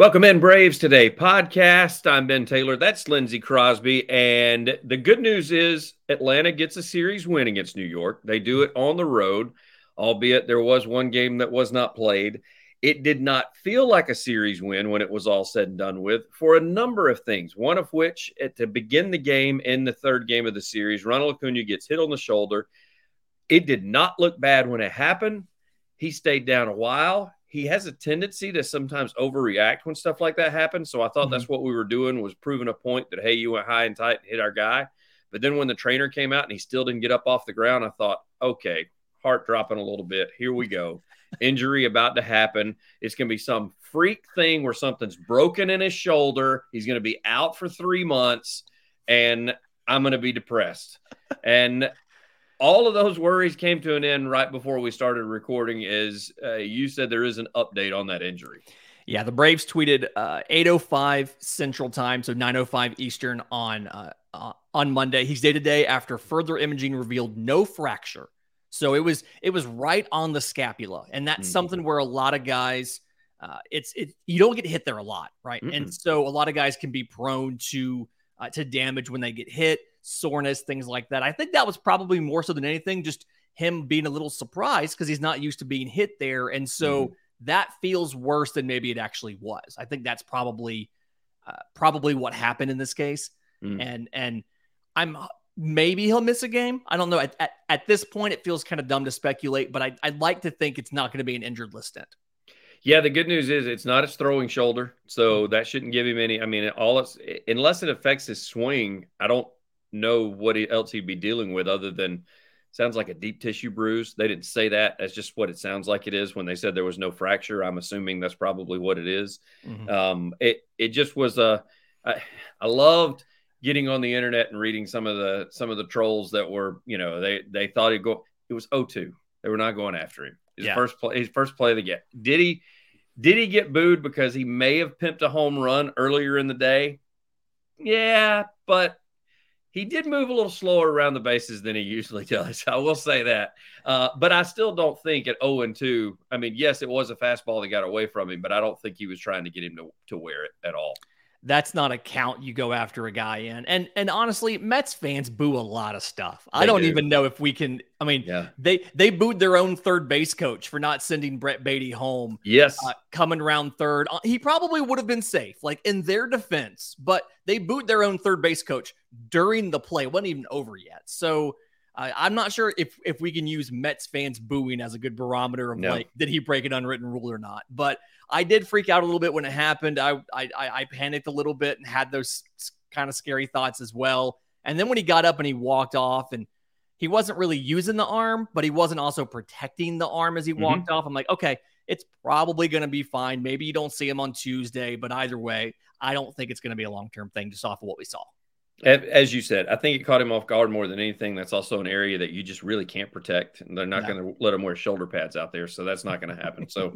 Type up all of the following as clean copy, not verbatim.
Welcome in, Braves Today Podcast. I'm Ben Taylor. That's Lindsay Crosby. And the good news is Atlanta gets a series win against New York. They do it on the road, albeit there was one game that was not played. It did not feel like a series win when it was all said and done with for a number of things, one of which, to begin the game in the third game of the series, Ronald Acuña gets hit on the shoulder. It did not look bad when it happened. He stayed down a while. He has a tendency to sometimes overreact when stuff like that happens. So I thought that's what we were doing, was proving a point that, hey, you went high and tight and hit our guy. But then when the trainer came out and he still didn't get up off the ground, I thought, okay, heart dropping a little bit. Here we go. Injury about to happen. It's going to be some freak thing where something's broken in his shoulder. He's going to be out for 3 months, and I'm going to be depressed. And all of those worries came to an end right before we started recording. Is you said there is an update on that injury. Yeah, the Braves tweeted 8:05 Central Time, so 9:05 Eastern on Monday. He's day to day after further imaging revealed no fracture. So it was right on the scapula, and that's something where a lot of guys you don't get hit there a lot, right? Mm-mm. And so a lot of guys can be prone to damage when they get hit. Soreness, things like that. I think that was probably more so than anything, just him being a little surprised because he's not used to being hit there. And so that feels worse than maybe it actually was. I think that's probably what happened in this case. And I'm maybe he'll miss a game. I don't know. At this point, it feels kind of dumb to speculate, but I'd like to think it's not going to be an injured list stint. Yeah, the good news is it's not his throwing shoulder, so that shouldn't give him any. I mean, unless it affects his swing, I don't know what else he'd be dealing with other than sounds like a deep tissue bruise. They didn't say that. That's just what it sounds like it is when they said there was no fracture. I'm assuming that's probably what it is. It just was I loved getting on the internet and reading some of the trolls that were, you know, they thought he'd go. It was 0-2. They were not going after him. His first play of the game. Did he get booed because he may have pimped a home run earlier in the day? Yeah, but he did move a little slower around the bases than he usually does. I will say that. But I still don't think at 0-2, I mean, yes, it was a fastball that got away from him, but I don't think he was trying to get him to wear it at all. That's not a count you go after a guy in. And honestly, Mets fans boo a lot of stuff. I don't even know if we can. I mean, they booed their own third base coach for not sending Brett Beatty home. Yes. Coming round third. He probably would have been safe, like in their defense, but they booed their own third base coach during the play. It wasn't even over yet. So I'm not sure if we can use Mets fans booing as a good barometer of like, did he break an unwritten rule or not? But I did freak out a little bit when it happened. I panicked a little bit and had those kind of scary thoughts as well. And then when he got up and he walked off, and he wasn't really using the arm, but he wasn't also protecting the arm as he walked off. I'm like, okay, it's probably going to be fine. Maybe you don't see him on Tuesday, but either way, I don't think it's going to be a long-term thing just off of what we saw. As you said, I think it caught him off guard more than anything. That's also an area that you just really can't protect. And they're not going to let him wear shoulder pads out there, so that's not going to happen. So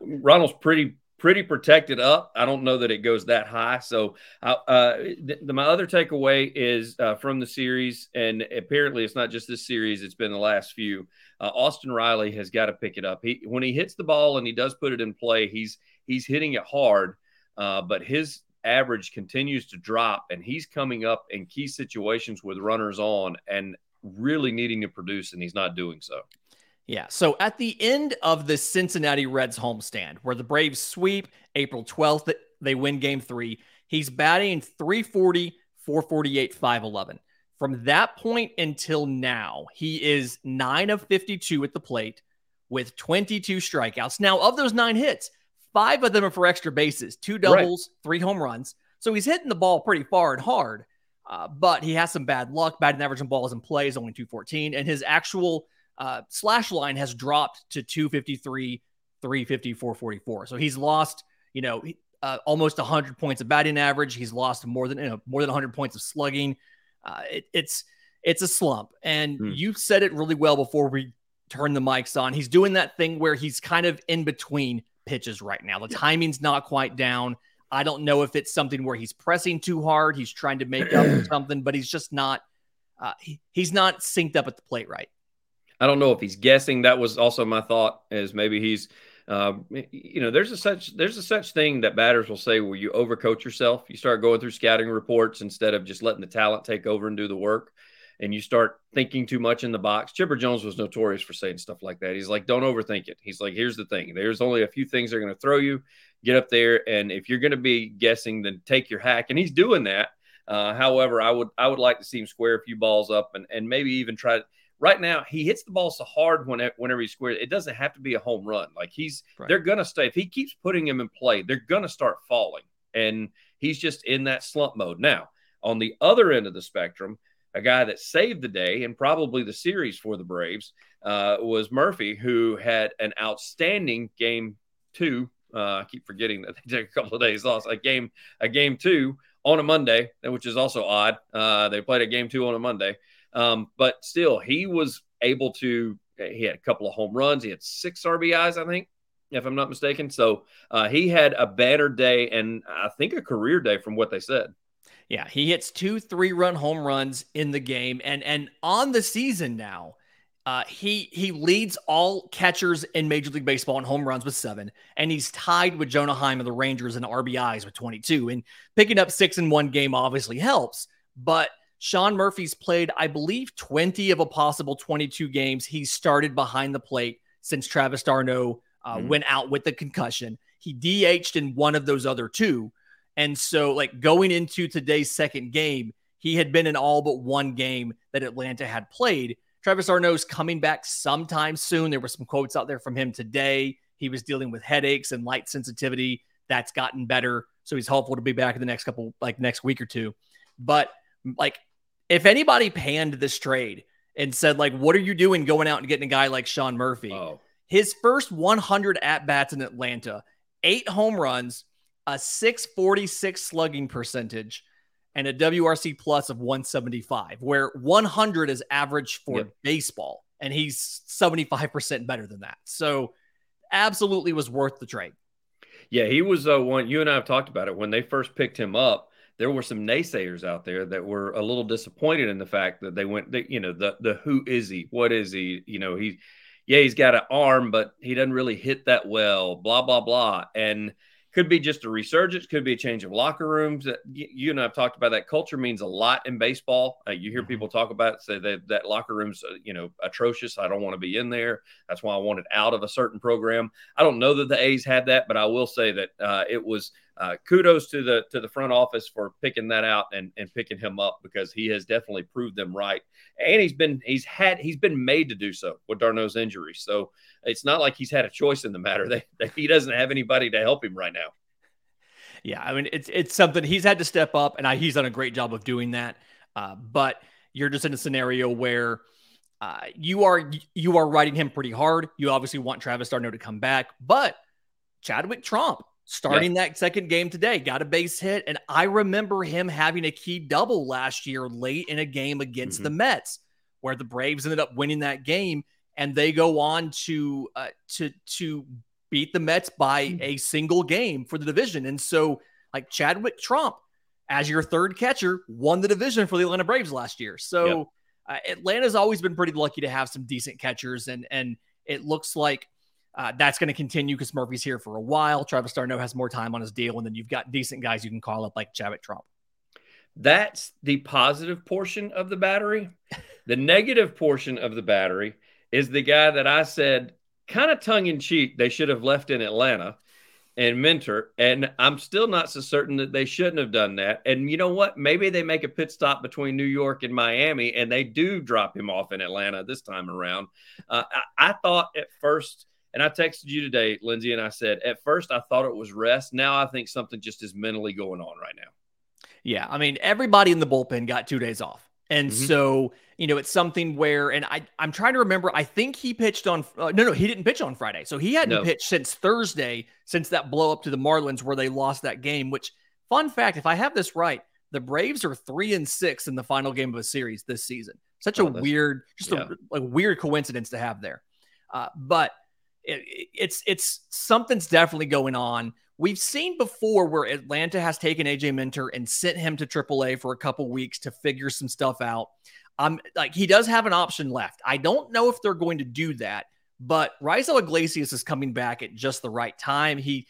Ronald's pretty protected up. I don't know that it goes that high. So my other takeaway is from the series, and apparently it's not just this series, it's been the last few, Austin Riley has got to pick it up. When he hits the ball and he does put it in play, he's hitting it hard, but his average continues to drop, and he's coming up in key situations with runners on and really needing to produce, and he's not doing so. Yeah, so at the end of the Cincinnati Reds homestand, where the Braves sweep April 12th, they win Game 3, he's batting .340, .448, .511. From that point until now, he is 9 of 52 at the plate with 22 strikeouts. Now, of those 9 hits, 5 of them are for extra bases, 2 doubles, 3 home runs. So he's hitting the ball pretty far and hard, but he has some bad luck. Batting average on balls in play is only .214, and his actual slash line has dropped to .253, .350, .444. So he's lost, almost 100 points of batting average. He's lost more than 100 points of slugging. It's a slump, and you said it really well before we turned the mics on. He's doing that thing where he's kind of in between pitches right now. The timing's not quite down. I don't know if it's something where he's pressing too hard, he's trying to make up or something, but he's just not he's not synced up at the plate right. I don't know if he's guessing. That was also my thought, is maybe he's There's a such thing that batters will say, well, you overcoach yourself. You start going through scouting reports instead of just letting the talent take over and do the work. And you start thinking too much in the box. Chipper Jones was notorious for saying stuff like that. He's like, don't overthink it. He's like, here's the thing. There's only a few things they're going to throw you. Get up there, and if you're going to be guessing, then take your hack. And he's doing that. However, I would like to see him square a few balls up and maybe even try – right now, he hits the ball so hard whenever he squares. It doesn't have to be a home run. Like, they're going to stay. If he keeps putting him in play, they're going to start falling. And he's just in that slump mode. Now, on the other end of the spectrum, a guy that saved the day and probably the series for the Braves was Murphy, who had an outstanding game two. I keep forgetting that they took a couple of days off. A game two on a Monday, which is also odd. They played a game two on a Monday. But still, he was able to – he had a couple of home runs. He had 6 RBIs, I think, if I'm not mistaken. So he had a banner day and I think a career day from what they said. Yeah, he hits 2 3-run home runs in the game. And on the season now, he leads all catchers in Major League Baseball in home runs with 7. And he's tied with Jonah Heim of the Rangers in RBIs with 22. And picking up 6 in one game obviously helps, but – Sean Murphy's played, I believe, 20 of a possible 22 games. He started behind the plate since Travis d'Arnaud went out with the concussion. He DH'd in one of those other 2. And so, like, going into today's second game, he had been in all but one game that Atlanta had played. Travis d'Arnaud's coming back sometime soon. There were some quotes out there from him today. He was dealing with headaches and light sensitivity. That's gotten better. So he's hopeful to be back in the next couple, like, next week or 2. But, like, if anybody panned this trade and said, like, what are you doing going out and getting a guy like Sean Murphy? Oh. His first 100 at-bats in Atlanta, 8 home runs, a 646 slugging percentage, and a WRC plus of 175, where 100 is average for baseball, and he's 75% better than that. So absolutely was worth the trade. Yeah, he was one. You and I have talked about it. When they first picked him up, there were some naysayers out there that were a little disappointed in the fact that they went, you know, the who is he? What is he? You know, he's got an arm, but he doesn't really hit that well, blah, blah, blah. And could be just a resurgence, could be a change of locker rooms. You and I have talked about that. Culture means a lot in baseball. You hear people talk about it, say that locker room's, you know, atrocious. I don't want to be in there. That's why I wanted out of a certain program. I don't know that the A's had that, but I will say that it was kudos to the front office for picking that out and picking him up, because he has definitely proved them right. And he's been made to do so with d'Arnaud's injury. So it's not like he's had a choice in the matter. He doesn't have anybody to help him right now. Yeah, I mean, it's something he's had to step up, and he's done a great job of doing that. But you're just in a scenario where you are riding him pretty hard. You obviously want Travis d'Arnaud to come back, but Chadwick Tromp, starting that second game today, got a base hit. And I remember him having a key double last year late in a game against the Mets, where the Braves ended up winning that game. And they go on to beat the Mets by a single game for the division. And so, like, Chadwick Tromp, as your third catcher, won the division for the Atlanta Braves last year. So Atlanta's always been pretty lucky to have some decent catchers. And it looks like that's going to continue because Murphy's here for a while. Travis d'Arnaud has more time on his deal, and then you've got decent guys you can call up like Chadwick Tromp. That's the positive portion of the battery. The negative portion of the battery is the guy that I said, kind of tongue-in-cheek, they should have left in Atlanta, and Minter, and I'm still not so certain that they shouldn't have done that. And you know what? Maybe they make a pit stop between New York and Miami, and they do drop him off in Atlanta this time around. I thought at first – and I texted you today, Lindsay, and I said, at first I thought it was rest. Now I think something just is mentally going on right now. Yeah, I mean, everybody in the bullpen got 2 days off. And so, you know, it's something where, and I'm trying to remember, I think he pitched on, he didn't pitch on Friday. So he hadn't pitched since Thursday, since that blow up to the Marlins where they lost that game, which, fun fact, if I have this right, the Braves are 3-6 in the final game of a series this season. Such a weird, a weird coincidence to have there. But it's something's definitely going on. We've seen before where Atlanta has taken AJ Minter and sent him to AAA for a couple weeks to figure some stuff out. Like, he does have an option left. I don't know if they're going to do that, But Raisel Iglesias is coming back at just the right time. He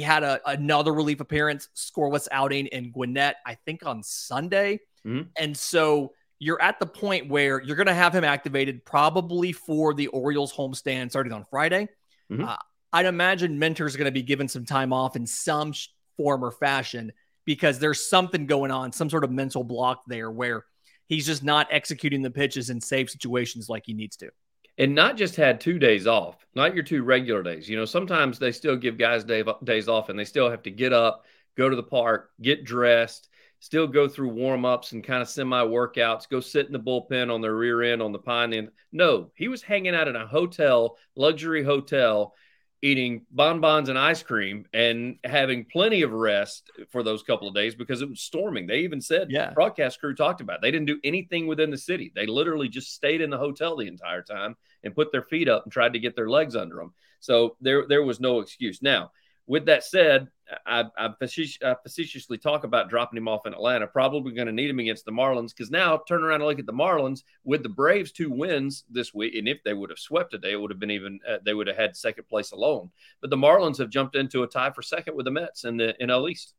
had another relief appearance, scoreless outing in Gwinnett, I think on Sunday. Mm-hmm. And so you're at the point where you're going to have him activated probably for the Orioles homestand starting on Friday. Mm-hmm. I'd imagine Minter's going to be given some time off in some form or fashion because there's something going on, some sort of mental block there where he's just not executing the pitches in safe situations like he needs to. And not just had 2 days off, not your two regular days. You know, sometimes they still give guys days off and they still have to get up, go to the park, get dressed, still go through warm-ups and kind of semi-workouts, go sit in the bullpen on their rear end, on the pine end. No, he was hanging out in a hotel, luxury hotel, eating bonbons and ice cream and having plenty of rest for those couple of days because it was storming. They even said, the broadcast crew talked about it. They didn't do anything within the city. They literally just stayed in the hotel the entire time and put their feet up and tried to get their legs under them. So there was no excuse. Now, with that said, I facetiously talk about dropping him off in Atlanta. Probably going to need him against the Marlins because now turn around and look at the Marlins with the Braves 2 wins this week. And if they would have swept today, it would have been even they would have had second place alone. But the Marlins have jumped into a tie for second with the Mets in the NL East.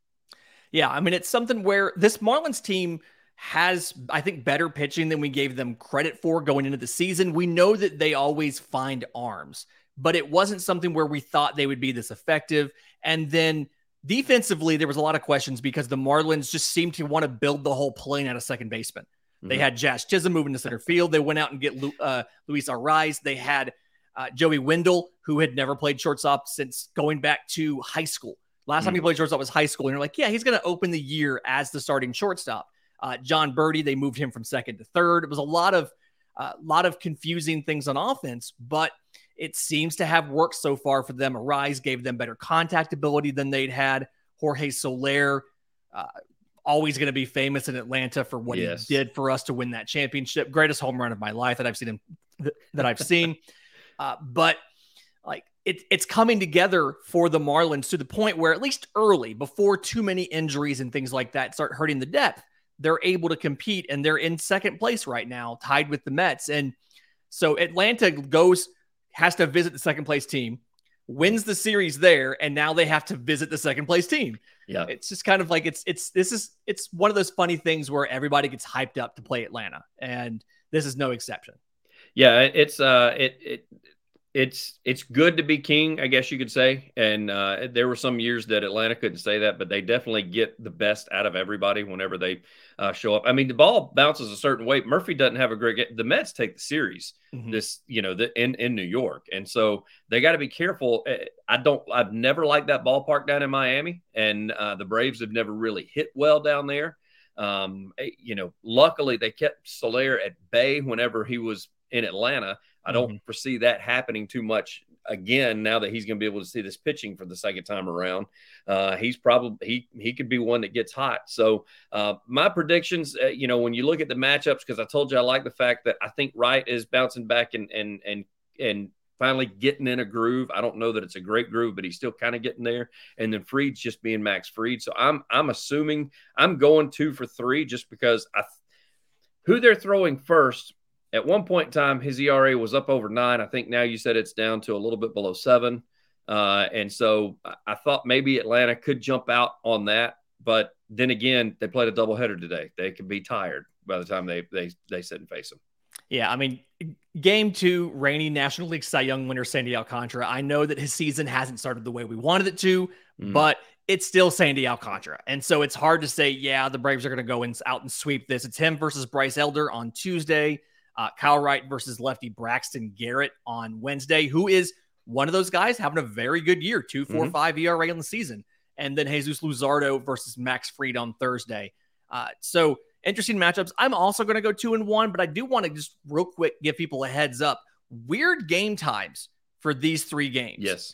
Yeah, I mean, it's something where this Marlins team has, I think, better pitching than we gave them credit for going into the season. We know that they always find arms, but it wasn't something where we thought they would be this effective. And then defensively, there was a lot of questions because the Marlins just seemed to want to build the whole plane out of second baseman. Mm-hmm. They had Josh Chisholm moving to center field. They went out and get Luis Arraez. They had Joey Wendell, who had never played shortstop since going back to high school. Last time he played shortstop was high school. And you're like, yeah, he's going to open the year as the starting shortstop. John Birdie, they moved him from second to third. It was a lot of confusing things on offense, but it seems to have worked so far for them. Arise gave them better contact ability than they'd had. Jorge Soler, always going to be famous in Atlanta for what he did for us to win that championship. Greatest home run of my life that I've seen. But like it's coming together for the Marlins to the point where at least early, before too many injuries and things like that start hurting the depth, they're able to compete and they're in second place right now, tied with the Mets. And so Atlanta has to visit the second place team, wins the series there, and now they have to visit the second place team. Yeah, it's just kind of like it's one of those funny things where everybody gets hyped up to play Atlanta, and this is no exception. Yeah, it's good to be king, I guess you could say. And there were some years that Atlanta couldn't say that, but they definitely get the best out of everybody whenever they show up. I mean, the ball bounces a certain way. Murphy doesn't have a great game. The Mets take the series in New York. And so they got to be careful. I've never liked that ballpark down in Miami, and the Braves have never really hit well down there. Luckily they kept Soler at bay whenever he was in Atlanta. I don't foresee that happening too much again now that he's going to be able to see this pitching for the second time around. He's probably he could be one that gets hot. So my predictions, when you look at the matchups, because I told you I like the fact that I think Wright is bouncing back and finally getting in a groove. I don't know that it's a great groove, but he's still kind of getting there. And then Fried's just being Max Fried. So I'm assuming I'm going 2 for 3 just because who they're throwing first. At one point in time, his ERA was up over 9. I think now you said it's down to a little bit below 7. And so I thought maybe Atlanta could jump out on that. But then again, they played a doubleheader today. They could be tired by the time they sit and face them. Yeah, I mean, game 2, reigning National League Cy Young winner Sandy Alcántara. I know that his season hasn't started the way we wanted it to, but it's still Sandy Alcántara. And so it's hard to say, the Braves are going to go out and sweep this. It's him versus Bryce Elder on Tuesday. Kyle Wright versus lefty Braxton Garrett on Wednesday, who is one of those guys having a very good year, 2.45 ERA on the season. And then Jesús Luzardo versus Max Fried on Thursday. So interesting matchups. I'm also going to go 2 and 1, but I do want to just real quick give people a heads up. Weird game times for these 3 games. Yes.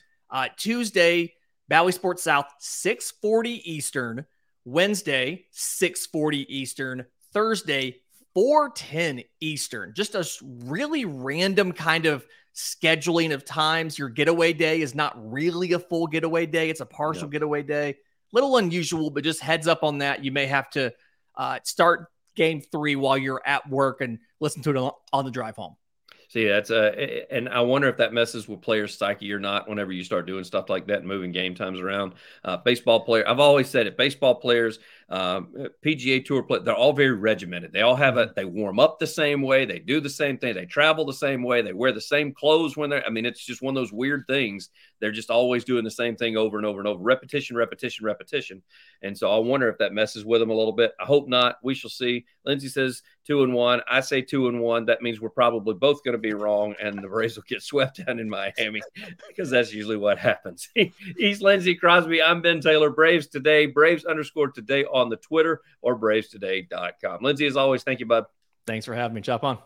Tuesday, Bally Sports South, 6:40 Eastern. Wednesday, 6:40 Eastern. Thursday, 4:10 Eastern. Just a really random kind of scheduling of times. Your getaway day is not really a full getaway day. It's a partial getaway day. Little unusual, but just heads up on that. You may have to start game 3 while you're at work and listen to it on the drive home. So yeah, that's and I wonder if that messes with players' psyche or not. Whenever you start doing stuff like that and moving game times around, baseball player. I've always said it. Baseball players, PGA Tour players, they're all very regimented. They all have they warm up the same way. They do the same thing. They travel the same way. They wear the same clothes when they're. I mean, it's just one of those weird things. They're just always doing the same thing over and over and over. Repetition. And so I wonder if that messes with them a little bit. I hope not. We shall see. Lindsay says 2-1. I say 2-1. That means we're probably both going to be wrong, and the Braves will get swept down in Miami because that's usually what happens. He's Lindsay Crosby. I'm Ben Taylor. Braves Today, Braves_today on the Twitter or BravesToday.com. Lindsay, as always, thank you, bud. Thanks for having me. Chop on.